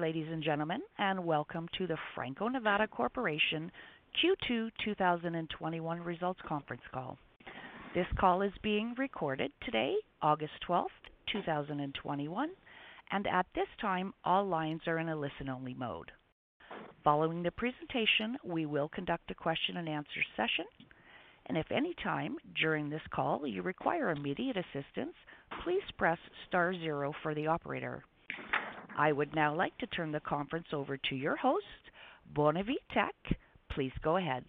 Ladies and gentlemen, and welcome to the Franco-Nevada Corporation Q2 2021 Results Conference Call. This call is being recorded today, August 12th, 2021, and at this time, all lines are in a listen-only mode. Following the presentation, we will conduct a question-and-answer session, and if any time during this call you require immediate assistance, please press star zero for the operator. I would now like to turn the conference over to your host, Bonavita. Please go ahead.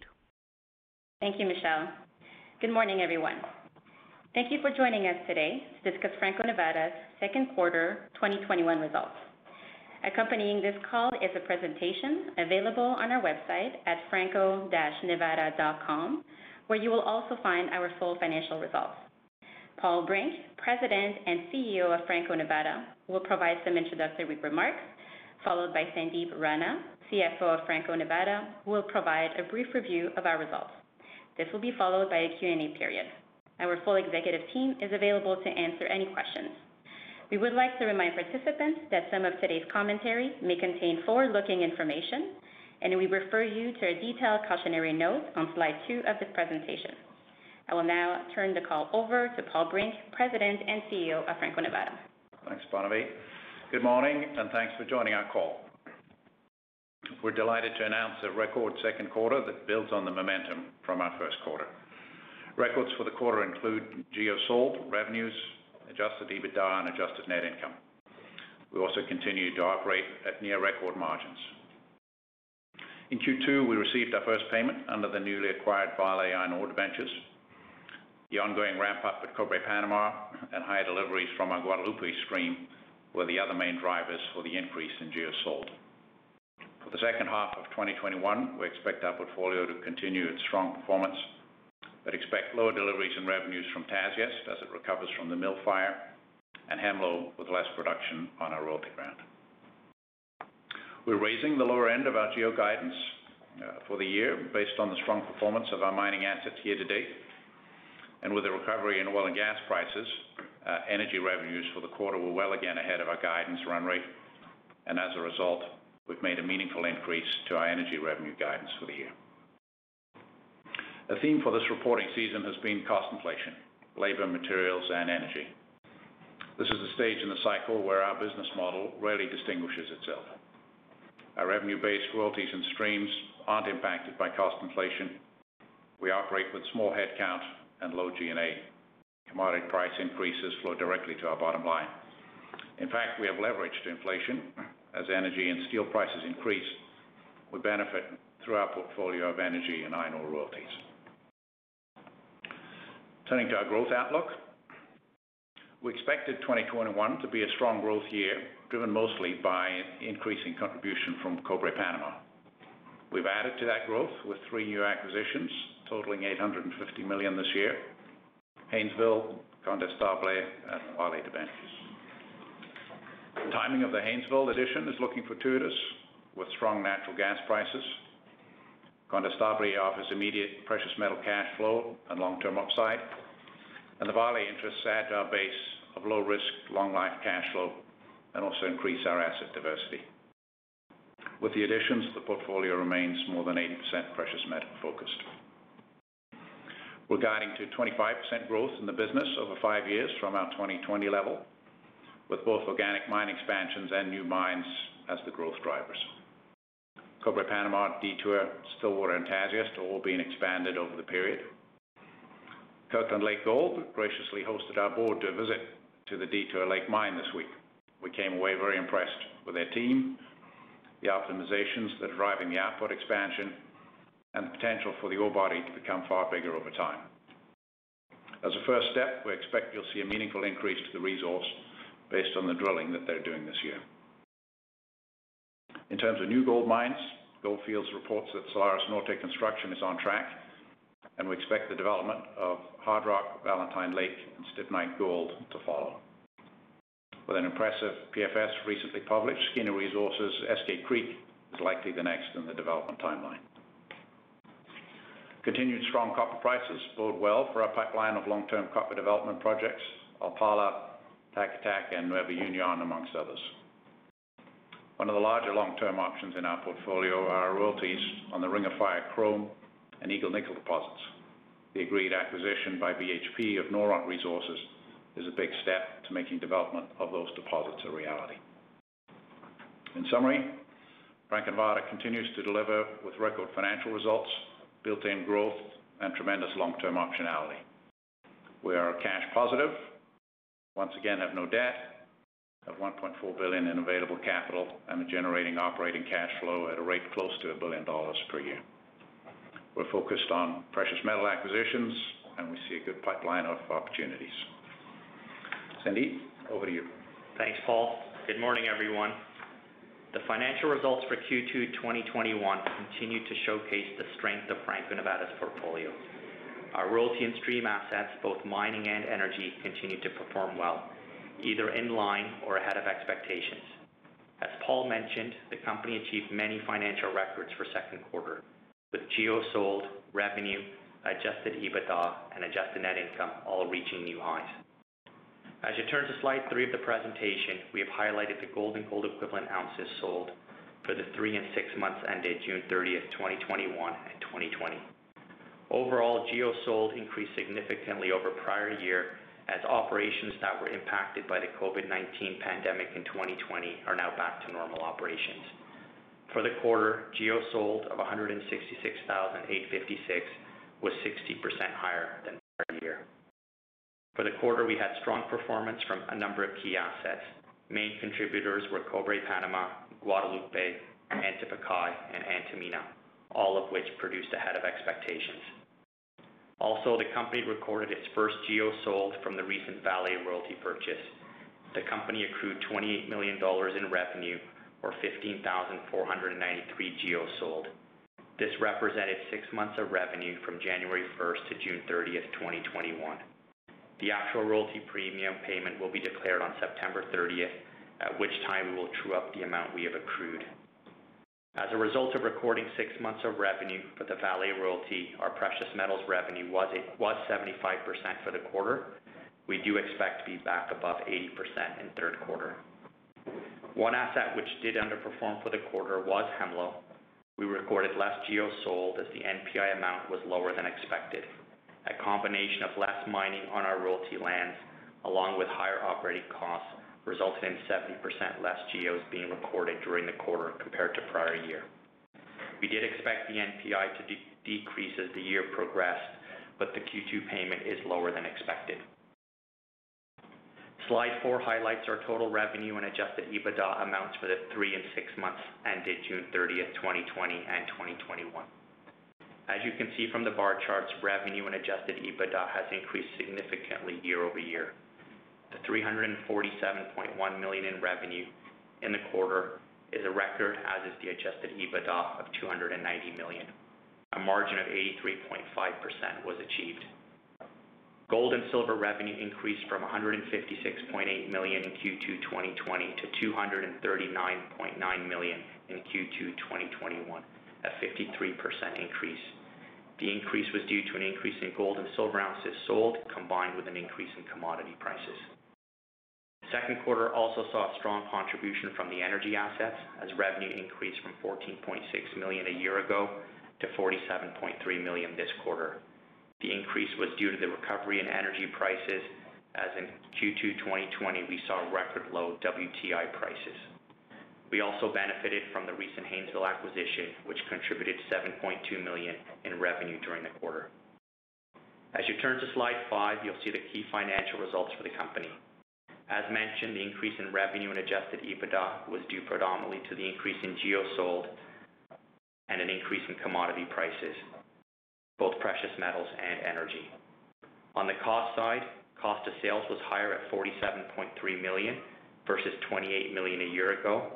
Thank you, Michelle. Good morning, everyone. Thank you for joining us today to discuss Franco-Nevada's second quarter 2021 results. Accompanying this call is a presentation available on our website at franco-nevada.com, where you will also find our full financial results. Paul Brink, President and CEO of Franco-Nevada, will provide some introductory remarks, followed by Sandeep Rana, CFO of Franco-Nevada, who will provide a brief review of our results. This will be followed by a Q&A period. Our full executive team is available to answer any questions. We would like to remind participants that some of today's commentary may contain forward-looking information, and we refer you to a detailed cautionary note on slide 2 of this presentation. I will now turn the call over to Paul Brink, President and CEO of Franco-Nevada. Thanks, Bonavie. Good morning, and thanks for joining our call. We're delighted to announce a record second quarter that builds on the momentum from our first quarter. Records for the quarter include GEO sold, revenues, adjusted EBITDA, and adjusted net income. We also continue to operate at near-record margins. In Q2, we received our first payment under the newly acquired Vale Iron Ore Ventures. The ongoing ramp-up at Cobre Panama and higher deliveries from our Guadalupe stream were the other main drivers for the increase in GEOs sold. For the second half of 2021, we expect our portfolio to continue its strong performance, but expect lower deliveries and revenues from Tasiast as it recovers from the mill fire, and Hemlo with less production on our royalty ground. We're raising the lower end of our GEO guidance for the year based on the strong performance of our mining assets year to date. And with the recovery in oil and gas prices, energy revenues for the quarter were well again ahead of our guidance run rate. And as a result, we've made a meaningful increase to our energy revenue guidance for the year. A theme for this reporting season has been cost inflation, labor, materials, and energy. This is a stage in the cycle where our business model rarely distinguishes itself. Our revenue-based royalties and streams aren't impacted by cost inflation. We operate with small headcount and low G&A. Commodity price increases flow directly to our bottom line. In fact, we have leverage to inflation. As energy and steel prices increase, we benefit through our portfolio of energy and iron ore royalties. Turning to our growth outlook, we expected 2021 to be a strong growth year, driven mostly by increasing contribution from Cobre Panama. We've added to that growth with 3 new acquisitions, totaling $850 million this year: Haynesville, Condestable, and Valley Ventures. The timing of the Haynesville addition is looking fortuitous, with strong natural gas prices. Condestable offers immediate precious metal cash flow and long-term upside, and the Valley interests add to our base of low-risk, long-life cash flow, and also increase our asset diversity. With the additions, the portfolio remains more than 80% precious metal focused. We're guiding to 25% growth in the business over 5 years from our 2020 level, with both organic mine expansions and new mines as the growth drivers. Cobre Panama, Detour, Stillwater, and Tasiast are all being expanded over the period. Kirkland Lake Gold graciously hosted our board to a visit to the Detour Lake mine this week. We came away very impressed with their team, the optimizations that are driving the output expansion, and the potential for the ore body to become far bigger over time. As a first step, we expect you'll see a meaningful increase to the resource based on the drilling that they're doing this year. In terms of new gold mines, Gold Fields reports that Solaris Norte construction is on track, and we expect the development of Hard Rock, Valentine Lake, and Stibnite Gold to follow. With an impressive PFS recently published, Skeena Resources' Eskay Creek is likely the next in the development timeline. Continued strong copper prices bode well for our pipeline of long-term copper development projects, Alpala, Taca Taca, and Nueva Union, amongst others. One of the larger long-term options in our portfolio are our royalties on the Ring of Fire chrome and Eagle nickel deposits. The agreed acquisition by BHP of Noront Resources is a big step to making development of those deposits a reality. In summary, Franco-Nevada continues to deliver with record financial results, built-in growth, and tremendous long-term optionality. We are cash positive, once again have no debt, have $1.4 billion in available capital, and are generating operating cash flow at a rate close to $1 billion per year. We're focused on precious metal acquisitions, and we see a good pipeline of opportunities. Sandeep, over to you. Thanks, Paul. Good morning, everyone. The financial results for Q2 2021 continue to showcase the strength of Franco-Nevada's portfolio. Our royalty and stream assets, both mining and energy, continue to perform well, either in line or ahead of expectations. As Paul mentioned, the company achieved many financial records for second quarter, with GEO sold, revenue, adjusted EBITDA, and adjusted net income all reaching new highs. As you turn to slide 3 of the presentation, we have highlighted the gold and gold equivalent ounces sold for the 3 and 6 months ended June 30th, 2021 and 2020. Overall, GEO sold increased significantly over prior year as operations that were impacted by the COVID-19 pandemic in 2020 are now back to normal operations. For the quarter, GEO sold of 166,856 was 60% higher than prior year. For the quarter, we had strong performance from a number of key assets. Main contributors were Cobre Panama, Guadalupe, Antamina, and Antamina, all of which produced ahead of expectations. Also, the company recorded its first GEO sold from the recent Valley royalty purchase. The company accrued $28 million in revenue, or 15,493 GEO sold. This represented 6 months of revenue from January 1st to June 30th, 2021. The actual royalty premium payment will be declared on September 30th, at which time we will true up the amount we have accrued. As a result of recording 6 months of revenue for the Valley royalty, our precious metals revenue was 75% for the quarter. We do expect to be back above 80% in third quarter. One asset which did underperform for the quarter was Hemlo. We recorded less GEO sold as the NPI amount was lower than expected. A combination of less mining on our royalty lands, along with higher operating costs, resulted in 70% less GEOs being recorded during the quarter compared to prior year. We did expect the NPI to decrease as the year progressed, but the Q2 payment is lower than expected. Slide 4 highlights our total revenue and adjusted EBITDA amounts for the 3 and 6 months ended June 30th, 2020 and 2021. As you can see from the bar charts, revenue and adjusted EBITDA has increased significantly year over year. The $347.1 million in revenue in the quarter is a record, as is the adjusted EBITDA of $290 million. A margin of 83.5% was achieved. Gold and silver revenue increased from $156.8 million in Q2 2020 to $239.9 million in Q2 2021, a 53% increase. The increase was due to an increase in gold and silver ounces sold, combined with an increase in commodity prices. Second quarter also saw a strong contribution from the energy assets, as revenue increased from $14.6 million a year ago to $47.3 million this quarter. The increase was due to the recovery in energy prices, as in Q2 2020 we saw record low WTI prices. We also benefited from the recent Haynesville acquisition, which contributed $7.2 million in revenue during the quarter. As you turn to slide 5, you'll see the key financial results for the company. As mentioned, the increase in revenue and adjusted EBITDA was due predominantly to the increase in GEO sold and an increase in commodity prices, both precious metals and energy. On the cost side, cost of sales was higher at $47.3 million versus $28 million a year ago.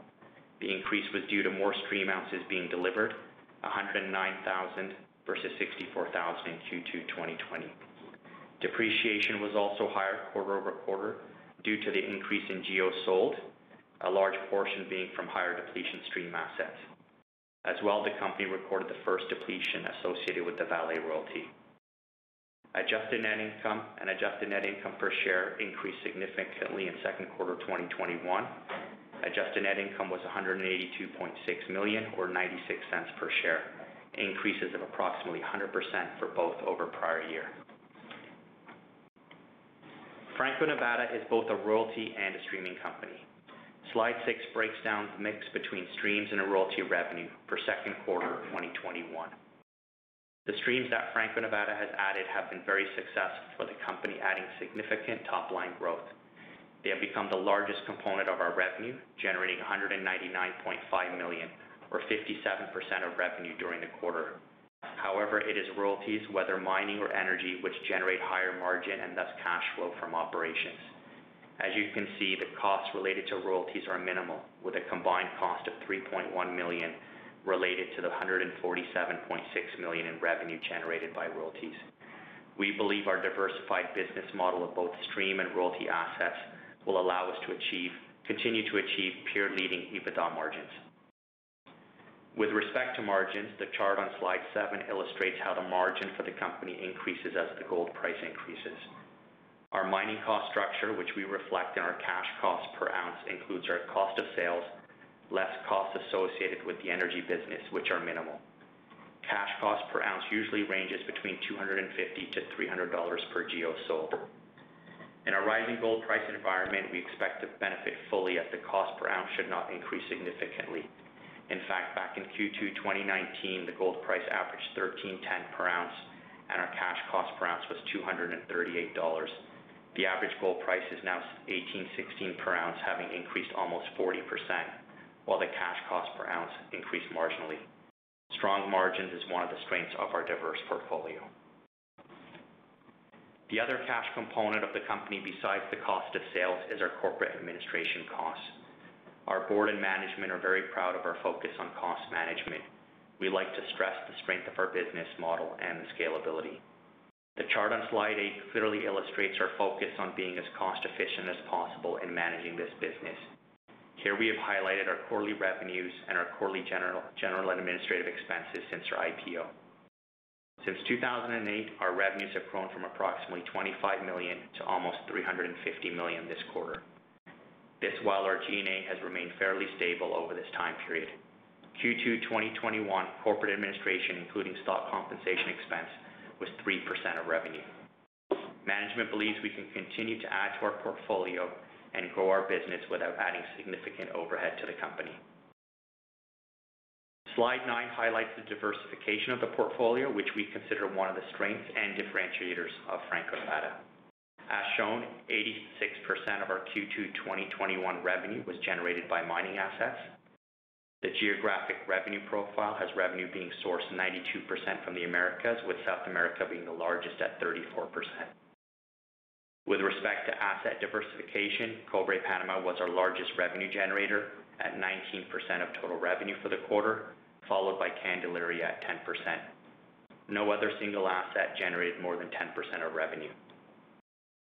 The increase was due to more stream ounces being delivered, 109,000 versus 64,000 in Q2 2020. Depreciation was also higher quarter over quarter due to the increase in GEO sold, a large portion being from higher depletion stream assets. As well, the company recorded the first depletion associated with the Valley royalty. Adjusted net income and adjusted net income per share increased significantly in second quarter 2021. Adjusted net income was $182.6 million or 96 cents per share, increases of approximately 100% for both over prior year. Franco-Nevada is both a royalty and a streaming company. Slide 6 breaks down the mix between streams and royalty revenue for second quarter 2021. The streams that Franco-Nevada has added have been very successful for the company, adding significant top-line growth. They have become the largest component of our revenue, generating $199.5 million, or 57% of revenue during the quarter. However, it is royalties, whether mining or energy, which generate higher margin and thus cash flow from operations. As you can see, the costs related to royalties are minimal, with a combined cost of $3.1 million related to the $147.6 million in revenue generated by royalties. We believe our diversified business model of both stream and royalty assets will allow us to continue to achieve peer-leading EBITDA margins. With respect to margins, the chart on slide 7 illustrates how the margin for the company increases as the gold price increases. Our mining cost structure, which we reflect in our cash cost per ounce, includes our cost of sales, less costs associated with the energy business, which are minimal. Cash cost per ounce usually ranges between $250 to $300 per GEO sold. In a rising gold price environment, we expect to benefit fully as the cost per ounce should not increase significantly. In fact, back in Q2 2019, the gold price averaged $13.10 per ounce, and our cash cost per ounce was $238. The average gold price is now $18.16 per ounce, having increased almost 40%, while the cash cost per ounce increased marginally. Strong margins is one of the strengths of our diverse portfolio. The other cash component of the company besides the cost of sales is our corporate administration costs. Our board and management are very proud of our focus on cost management. We like to stress the strength of our business model and the scalability. The chart on slide 8 clearly illustrates our focus on being as cost efficient as possible in managing this business. Here we have highlighted our quarterly revenues and our quarterly general and administrative expenses since our IPO. Since 2008, our revenues have grown from approximately $25 million to almost $350 million this quarter. This while our G&A has remained fairly stable over this time period. Q2 2021 corporate administration, including stock compensation expense, was 3% of revenue. Management believes we can continue to add to our portfolio and grow our business without adding significant overhead to the company. Slide 9 highlights the diversification of the portfolio, which we consider one of the strengths and differentiators of Franco-Nevada. As shown, 86% of our Q2 2021 revenue was generated by mining assets. The geographic revenue profile has revenue being sourced 92% from the Americas, with South America being the largest at 34%. With respect to asset diversification, Cobre Panama was our largest revenue generator at 19% of total revenue for the quarter, followed by Candelaria at 10%. No other single asset generated more than 10% of revenue.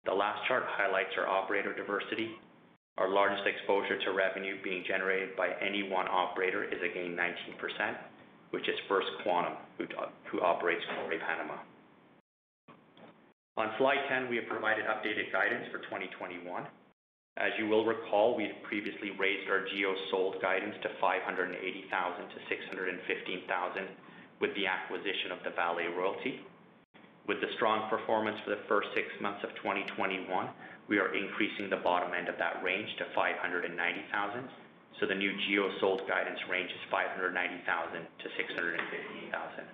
The last chart highlights our operator diversity. Our largest exposure to revenue being generated by any one operator is again 19%, which is First Quantum, who operates Cobre Panama. On slide 10, we have provided updated guidance for 2021. As you will recall, we had previously raised our GEO sold guidance to 580,000 to 615,000 with the acquisition of the Valley royalty. With the strong performance for the first 6 months of 2021, we are increasing the bottom end of that range to 590,000. So the new GEO sold guidance range is 590,000 to 615,000.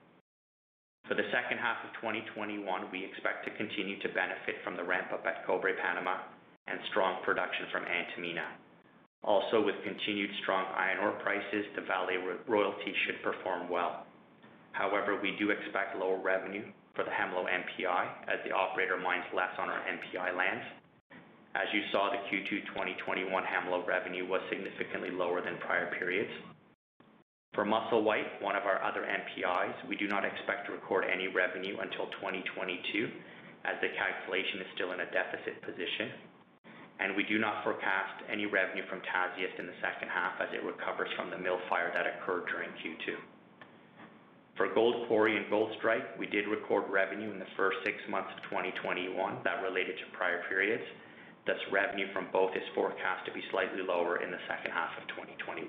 For the second half of 2021, we expect to continue to benefit from the ramp up at Cobre Panama and strong production from Antamina. Also, with continued strong iron ore prices, the Valley royalty should perform well. However, we do expect lower revenue for the Hemlo MPI as the operator mines less on our MPI lands. As you saw, the Q2 2021 Hemlo revenue was significantly lower than prior periods. For Musselwhite, one of our other NPIs, we do not expect to record any revenue until 2022, as the calculation is still in a deficit position. And we do not forecast any revenue from Tasiast in the second half as it recovers from the mill fire that occurred during Q2. For Gold Quarry and Gold Strike, we did record revenue in the first 6 months of 2021 that related to prior periods. Thus, revenue from both is forecast to be slightly lower in the second half of 2021.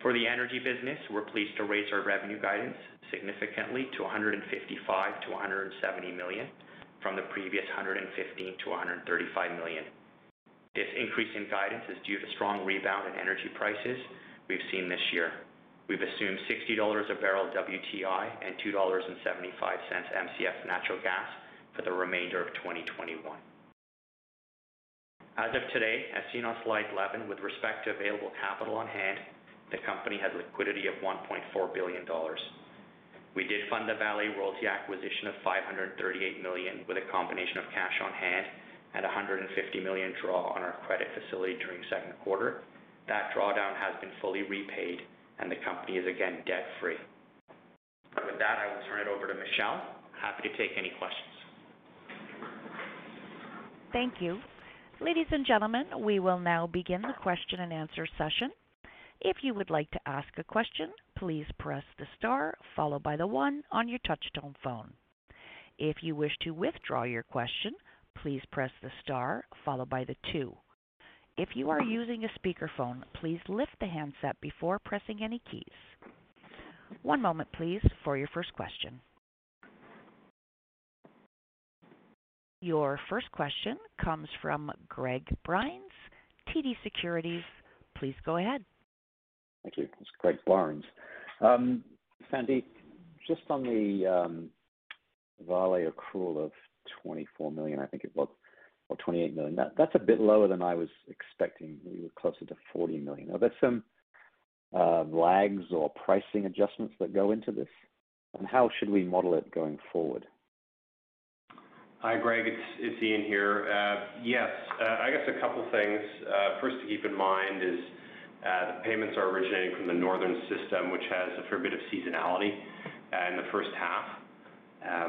For the energy business, we're pleased to raise our revenue guidance significantly to 155 to 170 million from the previous 115 to 135 million. This increase in guidance is due to strong rebound in energy prices we've seen this year. We've assumed $60 a barrel WTI and $2.75 MCF natural gas for the remainder of 2021. As of today, as seen on slide 11, with respect to available capital on hand, the company has liquidity of $1.4 billion. We did fund the Valley royalty acquisition of $538 million with a combination of cash on hand and $150 million draw on our credit facility during second quarter. That drawdown has been fully repaid, and the company is again debt-free. With that, I will turn it over to Michelle. Happy to take any questions. Thank you. Ladies and gentlemen, we will now begin the question and answer session. If you would like to ask a question, please press the star followed by the 1 on your touchtone phone. If you wish to withdraw your question, please press the star followed by the 2. If you are using a speakerphone, please lift the handset before pressing any keys. One moment, please, for your first question. Your first question comes from Greg Barnes, TD Securities. Please go ahead. Thank you. It's Greg Barnes. Sandy, just on the Vale accrual of $24 million, I think it was, or $28 million, that's a bit lower than I was expecting. We were closer to $40 million. Are there some lags or pricing adjustments that go into this? And how should we model it going forward? Hi, Greg. It's Ian here. I guess a couple things. First to keep in mind is the payments are originating from the northern system, which has a fair bit of seasonality in the first half.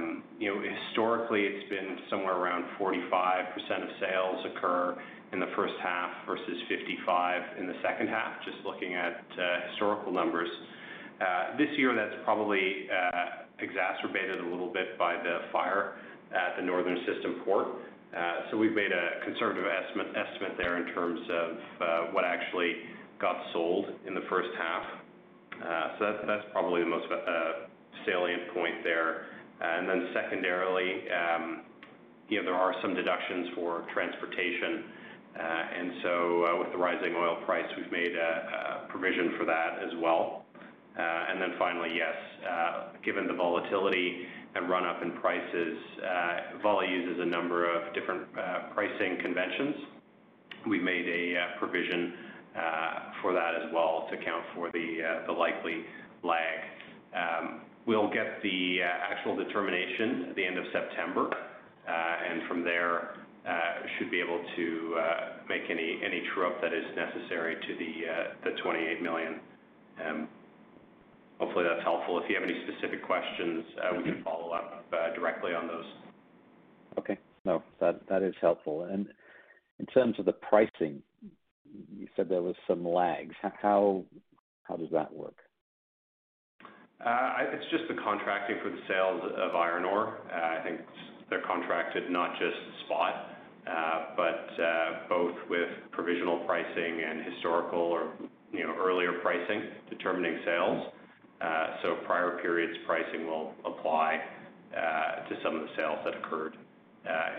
Historically, it's been somewhere around 45% of sales occur in the first half versus 55% in the second half, just looking at historical numbers. This year, that's probably exacerbated a little bit by the fire at the northern system port. So we've made a conservative estimate there in terms of what actually got sold in the first half. So that's probably the most salient point there. And then secondarily, there are some deductions for transportation. And so with the rising oil price, we've made a provision for that as well. And then finally, yes, given the volatility and run up in prices, Vale uses a number of different pricing conventions. We made a provision for that as well to account for the likely lag. We'll get the actual determination at the end of September, and from there should be able to make any true-up that is necessary to the $28 million. Hopefully that's helpful. If you have any specific questions, we can follow up directly on those. Okay. No, that is helpful. And in terms of the pricing, you said there was some lags. How does that work? It's just the contracting for the sales of iron ore. I think they're contracted not just spot, but both with provisional pricing and historical or earlier pricing determining sales. So prior periods pricing will apply to some of the sales that occurred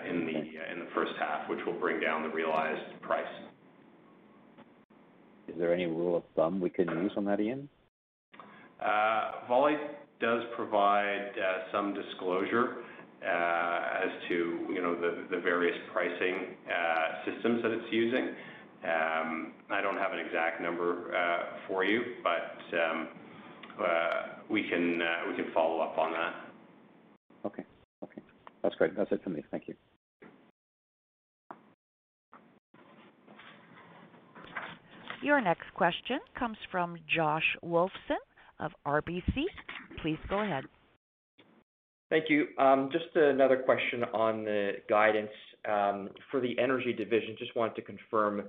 in the first half, which will bring down the realized price. Is there any rule of thumb we can use on that, Ian? Vale does provide some disclosure as to the various pricing systems that it's using. I don't have an exact number for you, but we can follow up on that. Okay. That's great. That's it for me. Thank you. Your next question comes from Josh Wolfson of RBC. Please go ahead. Thank you. Just another question on the guidance. For the energy division, just wanted to confirm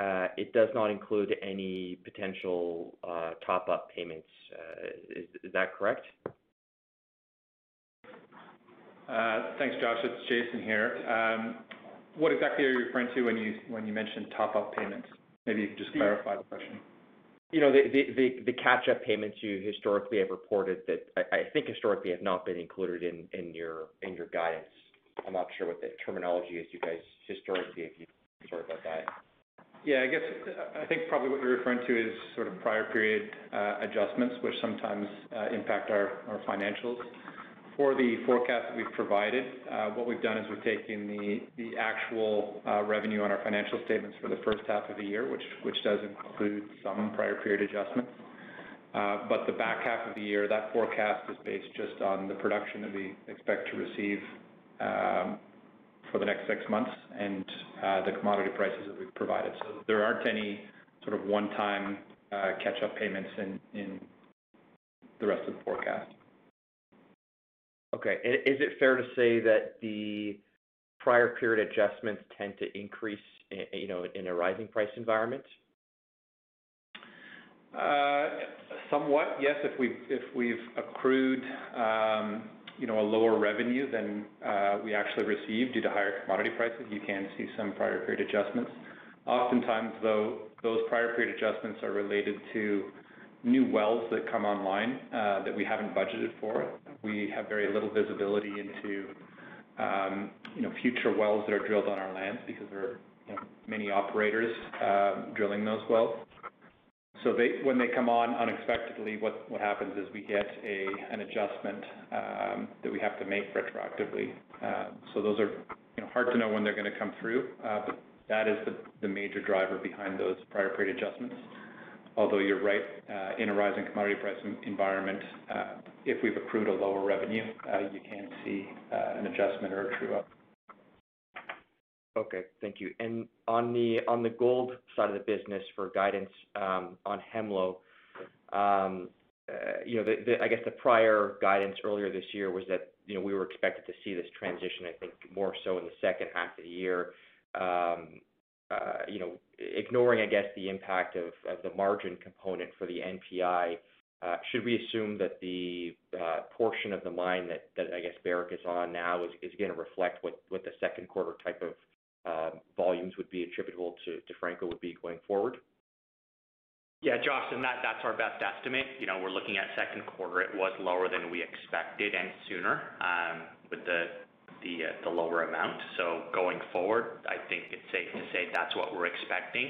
it does not include any potential top-up payments. Is that correct? Thanks, Josh. It's Jason here. What exactly are you referring to when you mentioned top-up payments? Maybe you could just clarify the question. You know, the catch-up payments you historically have reported that I think historically have not been included in your guidance. I'm not sure what the terminology is you guys historically have used. Sorry about that. Yeah, I think probably what you're referring to is sort of prior period adjustments, which sometimes impact our financials. For the forecast that we've provided, what we've done is we've taken the actual revenue on our financial statements for the first half of the year, which does include some prior period adjustments. But the back half of the year, that forecast is based just on the production that we expect to receive for the next 6 months and the commodity prices that we've provided. So there aren't any sort of one-time catch-up payments in the rest of the forecast. Okay. Is it fair to say that the prior period adjustments tend to increase, in a rising price environment? Somewhat, yes. If we've accrued, a lower revenue than we actually received due to higher commodity prices, you can see some prior period adjustments. Oftentimes, though, those prior period adjustments are related to new wells that come online that we haven't budgeted for. We have very little visibility into, future wells that are drilled on our lands because there are many operators drilling those wells. So when they come on unexpectedly, what happens is we get an adjustment that we have to make retroactively. So those are hard to know when they're going to come through, but that is the major driver behind those prior period adjustments. Although you're right, in a rising commodity price environment, if we've accrued a lower revenue, you can see an adjustment or a true up. Okay, thank you. And on the gold side of the business for guidance on Hemlo, I guess the prior guidance earlier this year was that we were expected to see this transition. I think more so in the second half of the year. Ignoring, I guess, the impact of the margin component for the NPI, should we assume that the portion of the mine that I guess Barrick is on now is going to reflect what the second quarter type of volumes would be attributable to Franco would be going forward? Yeah, Josh, and that's our best estimate. We're looking at second quarter. It was lower than we expected and sooner with the lower amount. So going forward, I think it's safe to say that's what we're expecting.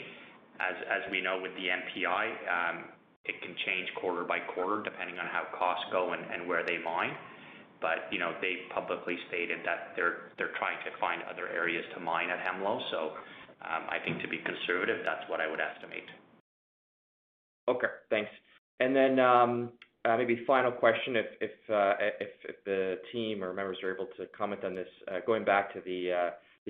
As we know with the MPI, it can change quarter by quarter depending on how costs go and where they mine. But they publicly stated that they're trying to find other areas to mine at Hemlo. So I think to be conservative, that's what I would estimate. Okay, thanks. And then maybe final question, if the team or members are able to comment on this. Going back to the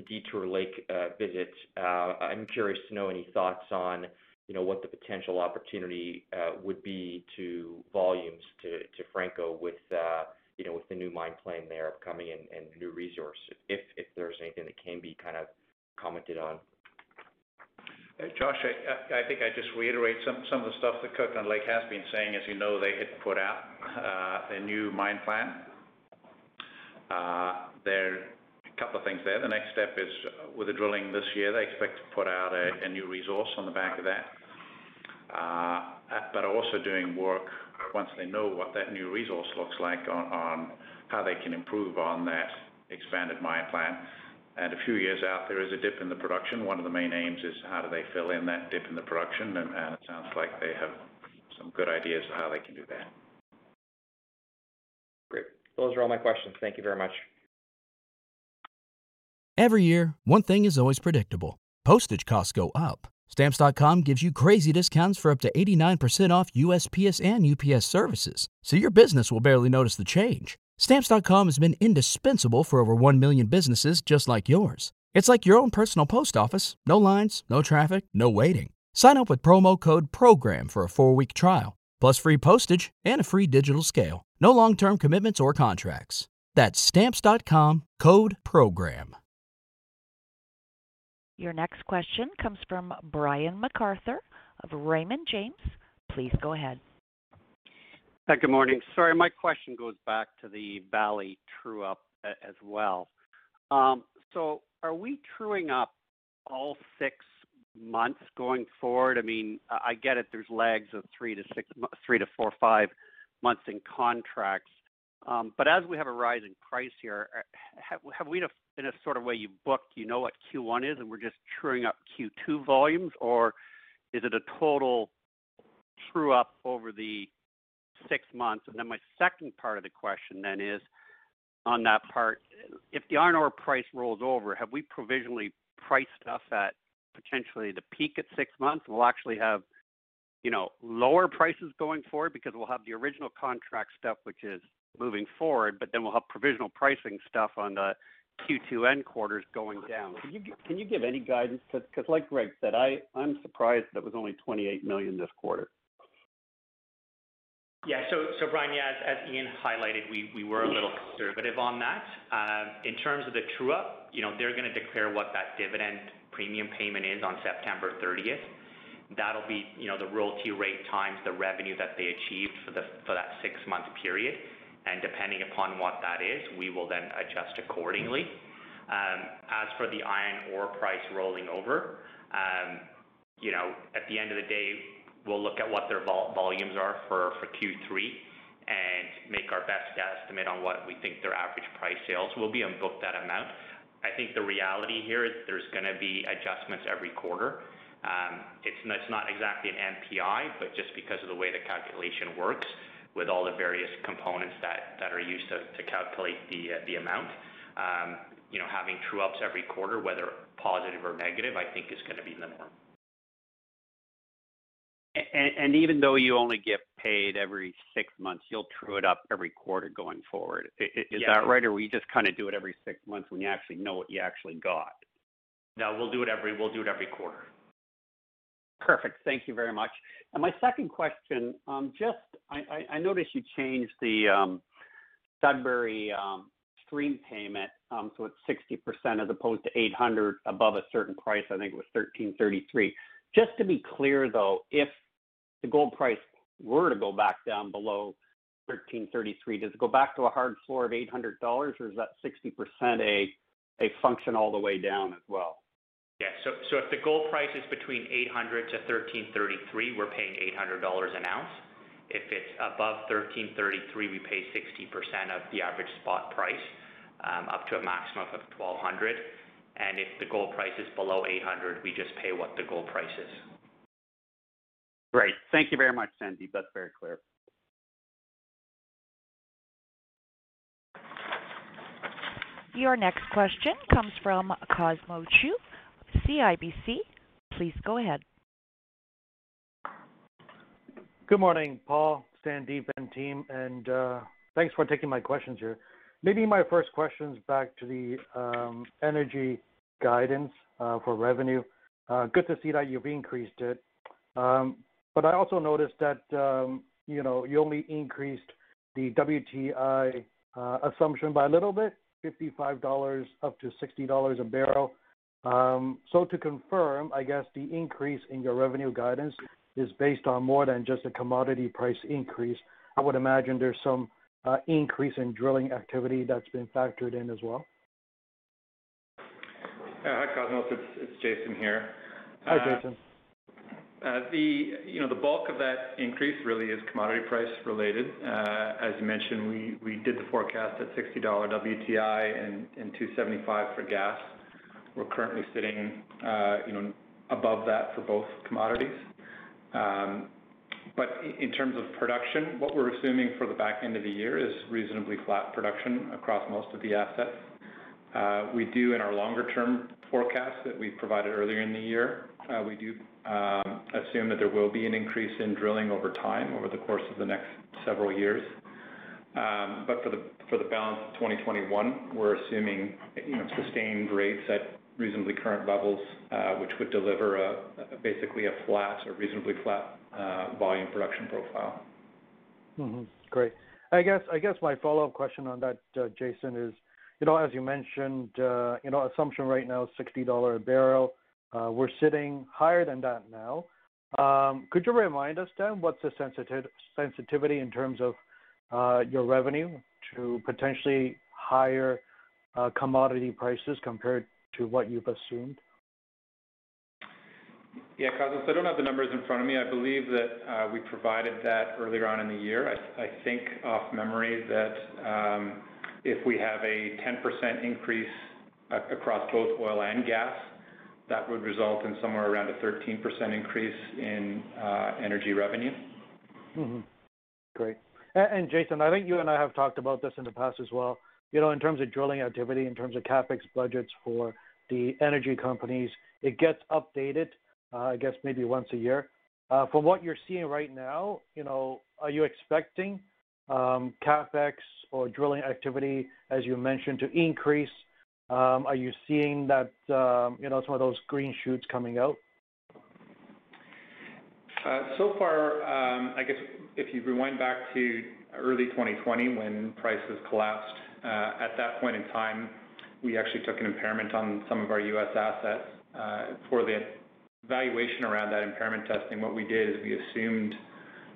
Detour Lake visit, I'm curious to know any thoughts on what the potential opportunity would be to volumes to Franco with with the new mine plan there upcoming and new resource. If there's anything that can be kind of commented on. Josh, I think I just reiterate some of the stuff that Kirkland Lake has been saying. As you know, they had put out their new mine plan. There are a couple of things there. The next step is with the drilling this year, they expect to put out a new resource on the back of that. But are also doing work once they know what that new resource looks like on how they can improve on that expanded mine plan. And a few years out, there is a dip in the production. One of the main aims is how do they fill in that dip in the production, and it sounds like they have some good ideas of how they can do that. Great. Those are all my questions. Thank you very much. Every year, one thing is always predictable. Postage costs go up. Stamps.com gives you crazy discounts for up to 89% off USPS and UPS services, so your business will barely notice the change. Stamps.com has been indispensable for over 1 million businesses just like yours. It's like your own personal post office. No lines, no traffic, no waiting. Sign up with promo code PROGRAM for a 4-week trial, plus free postage and a free digital scale. No long-term commitments or contracts. That's Stamps.com, code PROGRAM. Your next question comes from Brian MacArthur of Raymond James. Please go ahead. Good morning. Sorry, my question goes back to the Valley true-up as well. So are we truing up all 6 months going forward? I mean, I get it. There's lags of 3 to 4 or 5 months in contracts. But as we have a rise in price here, have we, in a sort of way you booked, you know what Q1 is, and we're just truing up Q2 volumes, or is it a total true up over the 6 months? And then my second part of the question then is, on that part, if the iron ore price rolls over, have we provisionally priced stuff at potentially the peak at 6 months? We'll actually have, you know, lower prices going forward because we'll have the original contract stuff, which is moving forward, but then we'll have provisional pricing stuff on the Q2 end quarters going down. Can you give any guidance? Because like Greg said, I'm surprised that it was only $28 million this quarter. Yeah, so Brian, yeah, as Ian highlighted, we were a little conservative on that. In terms of the true-up, you know, they're going to declare what that dividend premium payment is on September 30th. That'll be, you know, the royalty rate times the revenue that they achieved for that 6 month period. And depending upon what that is, we will then adjust accordingly. As for the iron ore price rolling over, you know, at the end of the day, we'll look at what their volumes are for Q3 and make our best estimate on what we think their average price sales will be and book that amount. I think the reality here is there's going to be adjustments every quarter. It's not exactly an MPI, but just because of the way the calculation works, with all the various components that are used to calculate the amount. You know, having true-ups every quarter, whether positive or negative, I think is going to be the norm. And even though you only get paid every 6 months, you'll true it up every quarter going forward. Is that right, or will you just kind of do it every 6 months when you actually know what you actually got? No, we'll do it every quarter. Perfect. Thank you very much. And my second question, I noticed you changed the Sudbury stream payment, so it's 60% as opposed to 800 above a certain price. I think it was 1333. Just to be clear, though, if the gold price were to go back down below 1333, does it go back to a hard floor of $800, or is that 60% a function all the way down as well? Yeah, so if the gold price is between 800 to 1333, we're paying $800 an ounce. If it's above 1333, we pay 60% of the average spot price, up to a maximum of 1200. And if the gold price is below 800, we just pay what the gold price is. Great. Thank you very much, Sandeep. That's very clear. Your next question comes from Cosmo Chu, CIBC. Please go ahead. Good morning, Paul, Sandeep, and team, and thanks for taking my questions here. Maybe my first question's back to the energy guidance for revenue. Good to see that you've increased it, but I also noticed that you know, you only increased the WTI assumption by a little bit, $55 up to $60 a barrel. So to confirm, I guess the increase in your revenue guidance is based on more than just a commodity price increase. I would imagine there's some increase in drilling activity that's been factored in as well. Hi, Cosmos. It's Jason here. Hi, Jason. The bulk of that increase really is commodity price related. As you mentioned, we did the forecast at $60 WTI and $2.75 for gas. We're currently sitting, above that for both commodities. But in terms of production, what we're assuming for the back end of the year is reasonably flat production across most of the assets. We do, in our longer-term forecast that we provided earlier in the year, we do assume that there will be an increase in drilling over time over the course of the next several years. But for the balance of 2021, we're assuming sustained rates at reasonably current levels, which would deliver basically a flat or reasonably flat volume production profile. Mm-hmm. Great. I guess my follow-up question on that, Jason, is, you know, as you mentioned, assumption right now is $60 a barrel. We're sitting higher than that now. Could you remind us then what's the sensitivity in terms of your revenue to potentially higher commodity prices compared to what you've assumed? Yeah, Cosmos, I don't have the numbers in front of me. I believe that we provided that earlier on in the year. I think off memory that if we have a 10% increase across both oil and gas, that would result in somewhere around a 13% increase in energy revenue. Mm-hmm. Great. And Jason, I think you and I have talked about this in the past as well, you know, in terms of drilling activity, in terms of CapEx budgets for the energy companies, it gets updated, I guess, maybe once a year. From what you're seeing right now, you know, are you expecting CapEx or drilling activity, as you mentioned, to increase? Are you seeing that, you know, some of those green shoots coming out? So far, I guess if you rewind back to early 2020 when prices collapsed, at that point in time, we actually took an impairment on some of our U.S. assets. For the valuation around that impairment testing, what we did is we assumed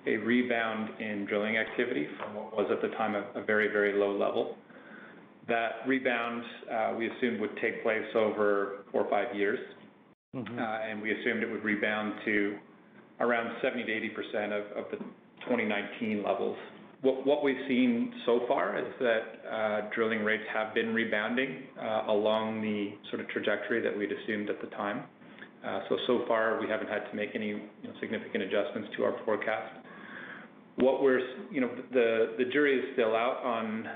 a rebound in drilling activity from what was at the time a very, very low level. That rebound, we assumed, would take place over 4 or 5 years, mm-hmm. And we assumed it would rebound to around 70 to 80% of the 2019 levels. What we've seen so far is that drilling rates have been rebounding along the sort of trajectory that we'd assumed at the time. So far, we haven't had to make any significant adjustments to our forecast. What we're, you know, the jury is still out on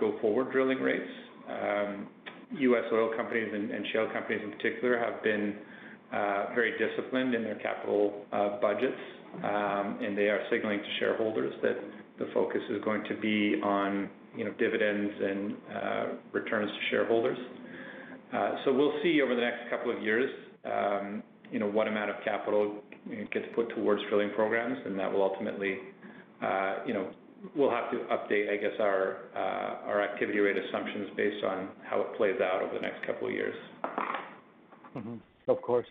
go-forward drilling rates. U.S. oil companies and shale companies in particular have been very disciplined in their capital budgets, and they are signaling to shareholders that the focus is going to be on, you know, dividends and returns to shareholders. So we'll see over the next couple of years, you know, what amount of capital gets put towards drilling programs, and that will ultimately. You know, we'll have to update, I guess, our activity rate assumptions based on how it plays out over the next couple of years. Mm-hmm. Of course.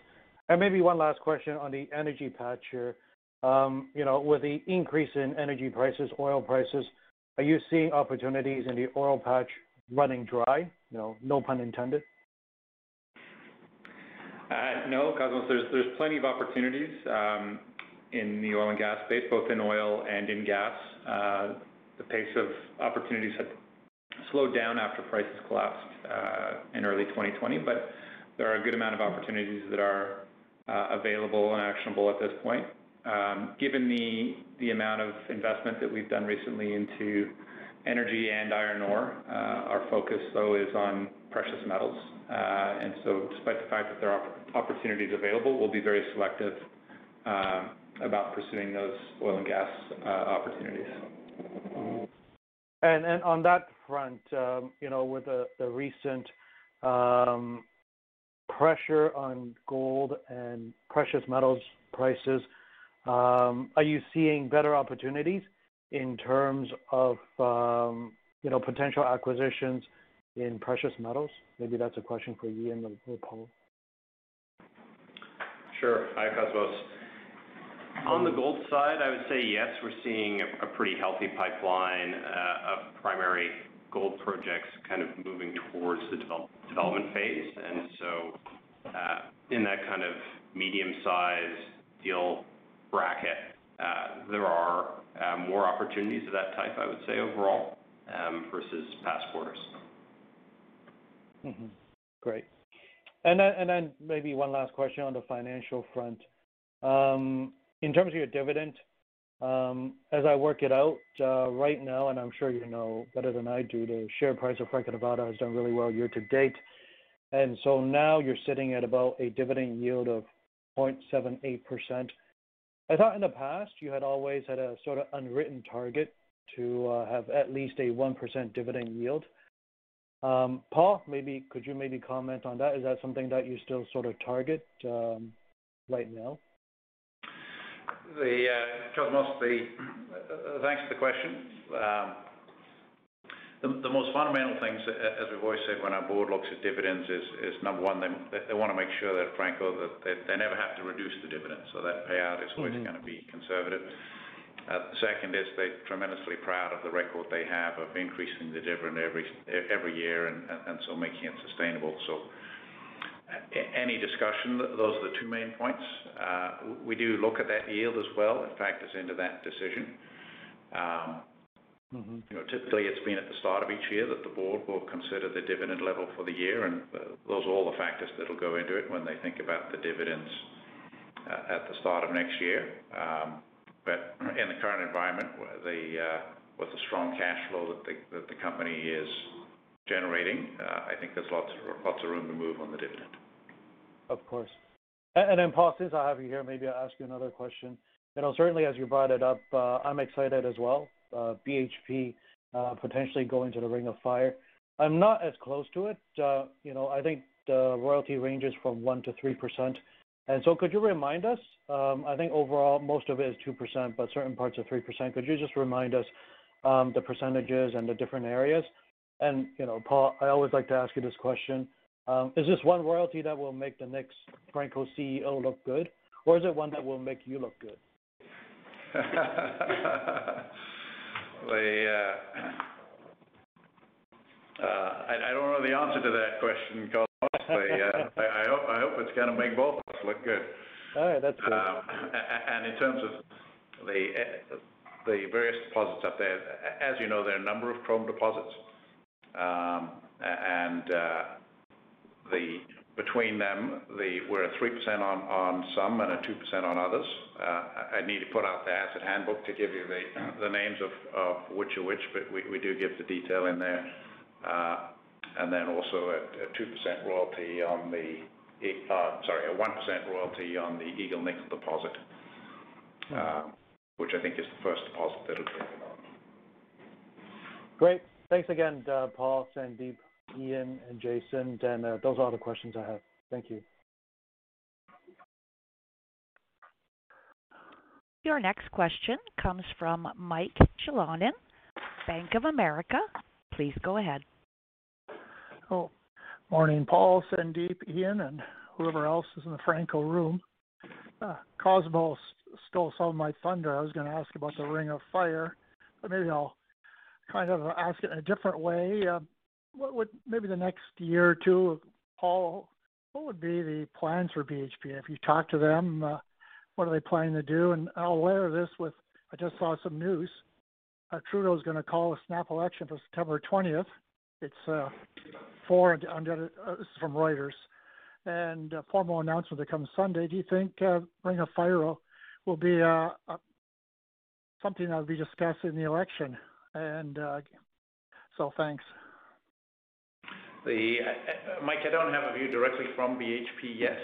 And maybe one last question on the energy patch here. You know, with the increase in energy prices, oil prices, are you seeing opportunities in the oil patch running dry? You know, no pun intended. No, Cosmos, there's plenty of opportunities. In the oil and gas space, both in oil and in gas. The pace of opportunities had slowed down after prices collapsed in early 2020, but there are a good amount of opportunities that are available and actionable at this point. Given the amount of investment that we've done recently into energy and iron ore, our focus, though, is on precious metals. And so despite the fact that there are opportunities available, we'll be very selective about pursuing those oil and gas opportunities. And on that front, you know, with the recent pressure on gold and precious metals prices, are you seeing better opportunities in terms of, you know, potential acquisitions in precious metals? Maybe that's a question for you and the Paul. Sure. Hi, Cosmos. On the gold side, I would say yes, we're seeing a pretty healthy pipeline of primary gold projects kind of moving towards the development phase. And so in that kind of medium-sized deal bracket, there are more opportunities of that type, I would say, overall versus past quarters. Mm-hmm. Great. And then maybe one last question on the financial front. In terms of your dividend, as I work it out right now, and I'm sure you know better than I do, the share price of Franco-Nevada has done really well year to date. And so now you're sitting at about a dividend yield of 0.78%. I thought in the past you had always had a sort of unwritten target to have at least a 1% dividend yield. Paul, maybe could you comment on that? Is that something that you still sort of target right now? The Cosmos, thanks for the question. The most fundamental things, as we've always said when our board looks at dividends, is number one, they want to make sure that, Franco, that they never have to reduce the dividend. So that payout is always going to be conservative. Second is they're tremendously proud of the record they have of increasing the dividend every year and so making it sustainable. So any discussion, those are the two main points. We do look at that yield as well. It factors into that decision. You know, typically it's been at the start of each year that the board will consider the dividend level for the year, and those are all the factors that will go into it when they think about the dividends at the start of next year. But in the current environment, with the strong cash flow that the company is generating, I think there's lots of room to move on the dividend. Of course. And then, Paul, since I have you here, maybe I'll ask you another question. You know, certainly as you brought it up, I'm excited as well. BHP potentially going to the Ring of Fire. I'm not as close to it. You know, I think the royalty ranges from 1% to 3%. And so, could you remind us? I think overall most of it is 2%, but certain parts are 3%. Could you just remind us the percentages and the different areas? And you know, Paul, I always like to ask you this question: is this one royalty that will make the next Franco CEO look good, or is it one that will make you look good? I don't know the answer to that question, Carl. I hope it's going to make both of us look good. All right, that's good. And in terms of the various deposits up there, as you know, there are a number of chrome deposits, between them, we're at 3% on some and a 2% on others. I need to put out the asset handbook to give you the names of which are which, but we do give the detail in there. And then also a 2% royalty on a 1% royalty on the Eagle Nickel deposit, which I think is the first deposit that'll be. Great. Thanks again, Paul, Sandeep, Ian, and Jason. And those are all the questions I have. Thank you. Your next question comes from Mike Chelonin, Bank of America. Please go ahead. Oh, morning, Paul, Sandeep, Ian, and whoever else is in the Franco room. Cosmo stole some of my thunder. I was going to ask about the Ring of Fire, but maybe I'll kind of ask it in a different way. What would maybe the next year or two, Paul? What would be the plans for BHP? If you talk to them, what are they planning to do? And I'll layer this with: I just saw some news. Trudeau's going to call a snap election for September 20th. It's this is from Reuters, and a formal announcement that comes Sunday. Do you think Ring of Fire will be something that will be discussed in the election? And so, thanks. Mike, I don't have a view directly from BHP yet.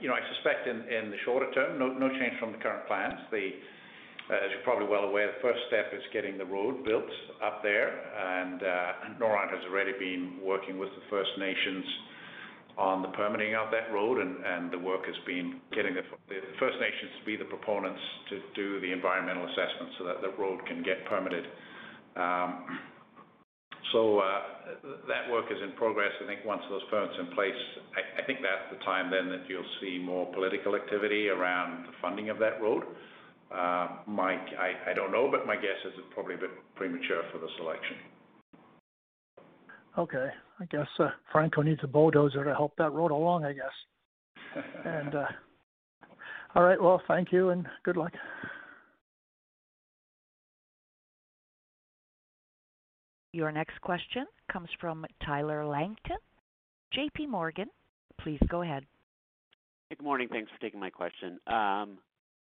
You know, I suspect in the shorter term, no change from the current plans. As you're probably well aware, the first step is getting the road built up there, and Noront has already been working with the First Nations on the permitting of that road, and the work has been getting the First Nations to be the proponents to do the environmental assessment so that the road can get permitted. That work is in progress. I think once those permits are in place, I think that's the time then that you'll see more political activity around the funding of that road. Mike, I don't know, but my guess is it's probably a bit premature for this election. Okay. I guess Franco needs a bulldozer to help that road along, I guess. And all right, well, thank you and good luck. Your next question comes from Tyler Langton, JP Morgan. Please go ahead. Hey, good morning. Thanks for taking my question. I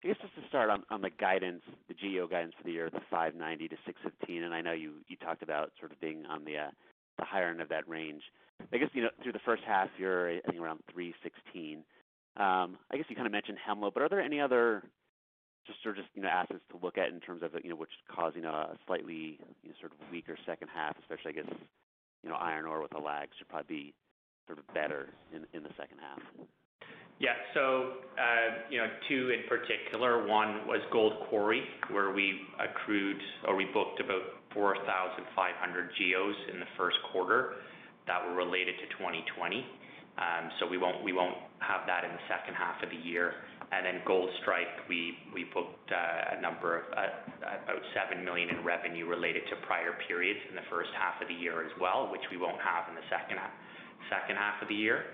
guess just to start on the guidance, the GEO guidance for the year, the 590 to 615, and I know you talked about sort of being on the higher end of that range. I guess, you know, through the first half, you're I think around 316. I guess you kind of mentioned Hemlo, but are there any other assets to look at in terms of, you know, which is causing a slightly, you know, sort of weaker second half, especially, I guess, you know, iron ore with a lag should probably be sort of better in the second half? Yeah, so, you know, two in particular. One was Gold Quarry, where we accrued or we booked about 4,500 GEOs in the first quarter that were related to 2020. So we won't have that in the second half of the year. And then Gold Strike, we booked a number of about $7 million in revenue related to prior periods in the first half of the year as well, which we won't have in the second half of the year.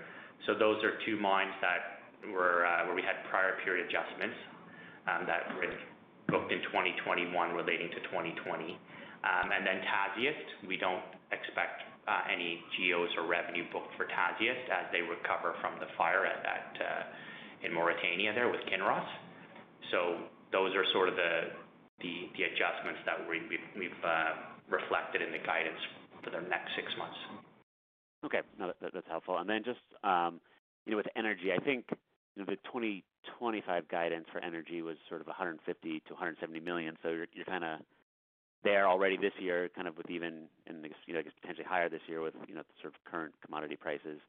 So those are two mines that were where we had prior period adjustments that were booked in 2021 relating to 2020. And then Tasiast, we don't expect any GEOs or revenue booked for Tasiast as they recover from the fire in Mauritania there with Kinross. So those are sort of the adjustments that we've reflected in the guidance for the next 6 months. Okay, no, that's helpful. And then just you know, with energy, I think you know, the 2025 guidance for energy was sort of 150 to 170 million. So you're kind of there already this year, kind of with even, and you know, I guess potentially higher this year with, you know, the sort of current commodity prices.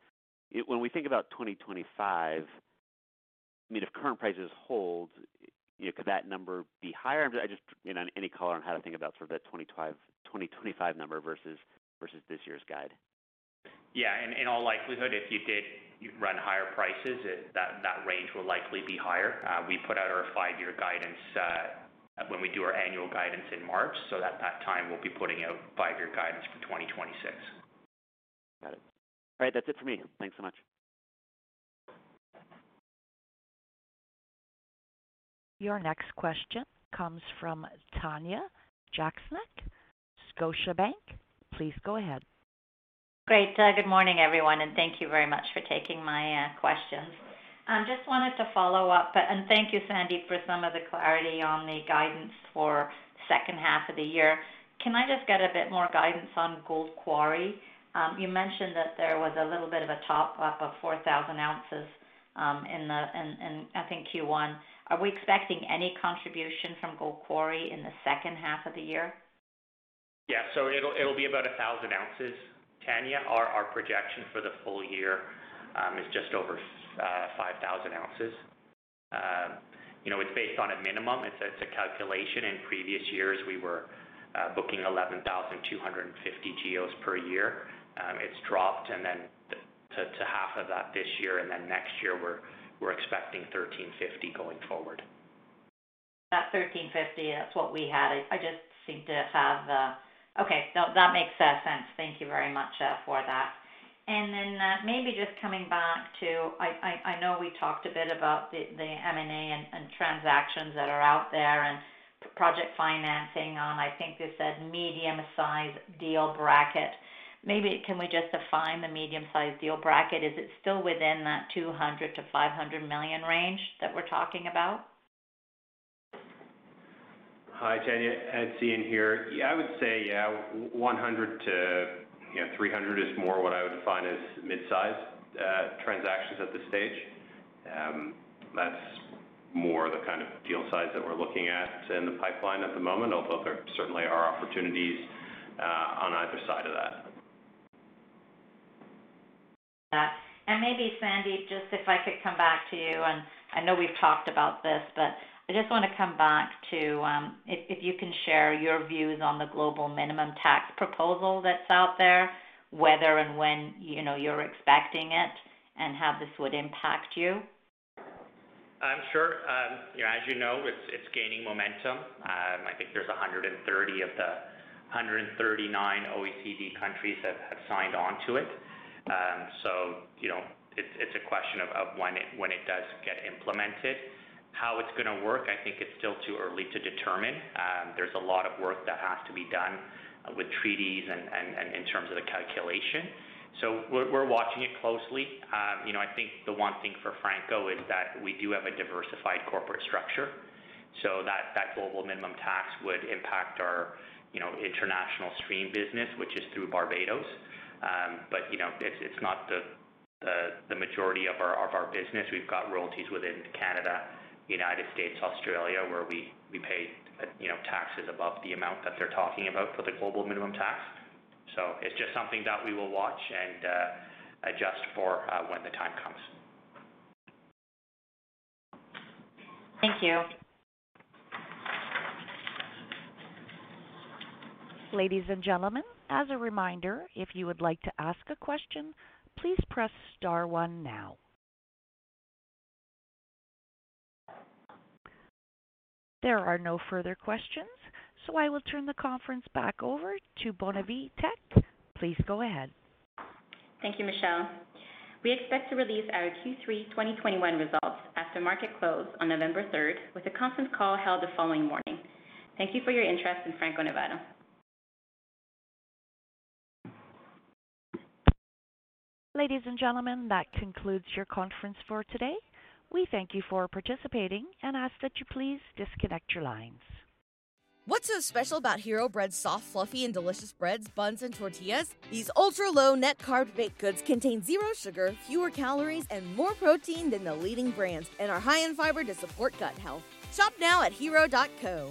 When we think about 2025, I mean, if current prices hold, you know, could that number be higher? I just, you know, any color on how to think about sort of that 2025 number versus this year's guide. Yeah, and in all likelihood, if you did run higher prices, that range will likely be higher. We put out our 5-year guidance when we do our annual guidance in March, so at that time we'll be putting out 5-year guidance for 2026. Got it. All right, that's it for me. Thanks so much. Your next question comes from Tanya Jakusconek, Scotiabank. Please go ahead. Great. Good morning, everyone, and thank you very much for taking my questions. Just wanted to follow up, and thank you, Sandeep, for some of the clarity on the guidance for second half of the year. Can I just get a bit more guidance on Gold Quarry? You mentioned that there was a little bit of a top-up of 4,000 ounces in I think, Q1. Are we expecting any contribution from Gold Quarry in the second half of the year? Yeah, so it'll be about 1,000 ounces, Tanya. Our projection for the full year is just over 5,000 ounces. You know, it's based on a minimum. It's a calculation. In previous years, we were booking 11,250 GEOs per year. It's dropped, and then to half of that this year, and then next year we're expecting 1,350 going forward. That 1,350, that's what we had. I just seem to have, okay, no, that makes sense. Thank you very much for that. And then maybe just coming back to, I know we talked a bit about the M&A and transactions that are out there and project financing on, I think they said, medium-sized deal bracket. Maybe can we just define the medium-sized deal bracket? Is it still within that 200 to 500 million range that we're talking about? Hi, Tanya. It's Ian here. Yeah, I would say 100 to 300 is more what I would define as mid-sized transactions at this stage. That's more the kind of deal size that we're looking at in the pipeline at the moment, although there certainly are opportunities on either side of that. And maybe, Sandeep, just if I could come back to you, and I know we've talked about this, but I just want to come back to if you can share your views on the global minimum tax proposal that's out there, whether and when you're expecting it, and how this would impact you. I'm sure. As you know, it's gaining momentum. I think there's 130 of the 139 OECD countries that have signed on to it. It's a question of when it does get implemented. How it's going to work, I think it's still too early to determine. There's a lot of work that has to be done with treaties and in terms of the calculation. So we're watching it closely. I think the one thing for Franco is that we do have a diversified corporate structure. So that global minimum tax would impact our, international stream business, which is through Barbados. But it's not the majority of our business. We've got royalties within Canada, United States, Australia, where we pay taxes above the amount that they're talking about for the global minimum tax. So it's just something that we will watch and adjust for when the time comes. Thank you. Ladies and gentlemen, as a reminder, if you would like to ask a question, please press star one now. There are no further questions, so I will turn the conference back over to Bonavita Tech. Please go ahead. Thank you, Michelle. We expect to release our Q3 2021 results after market close on November 3rd with a conference call held the following morning. Thank you for your interest in Franco-Nevada. Ladies and gentlemen, that concludes your conference for today. We thank you for participating and ask that you please disconnect your lines. What's so special about Hero Bread's soft, fluffy, and delicious breads, buns, and tortillas? These ultra-low net-carb baked goods contain zero sugar, fewer calories, and more protein than the leading brands, and are high in fiber to support gut health. Shop now at Hero.co.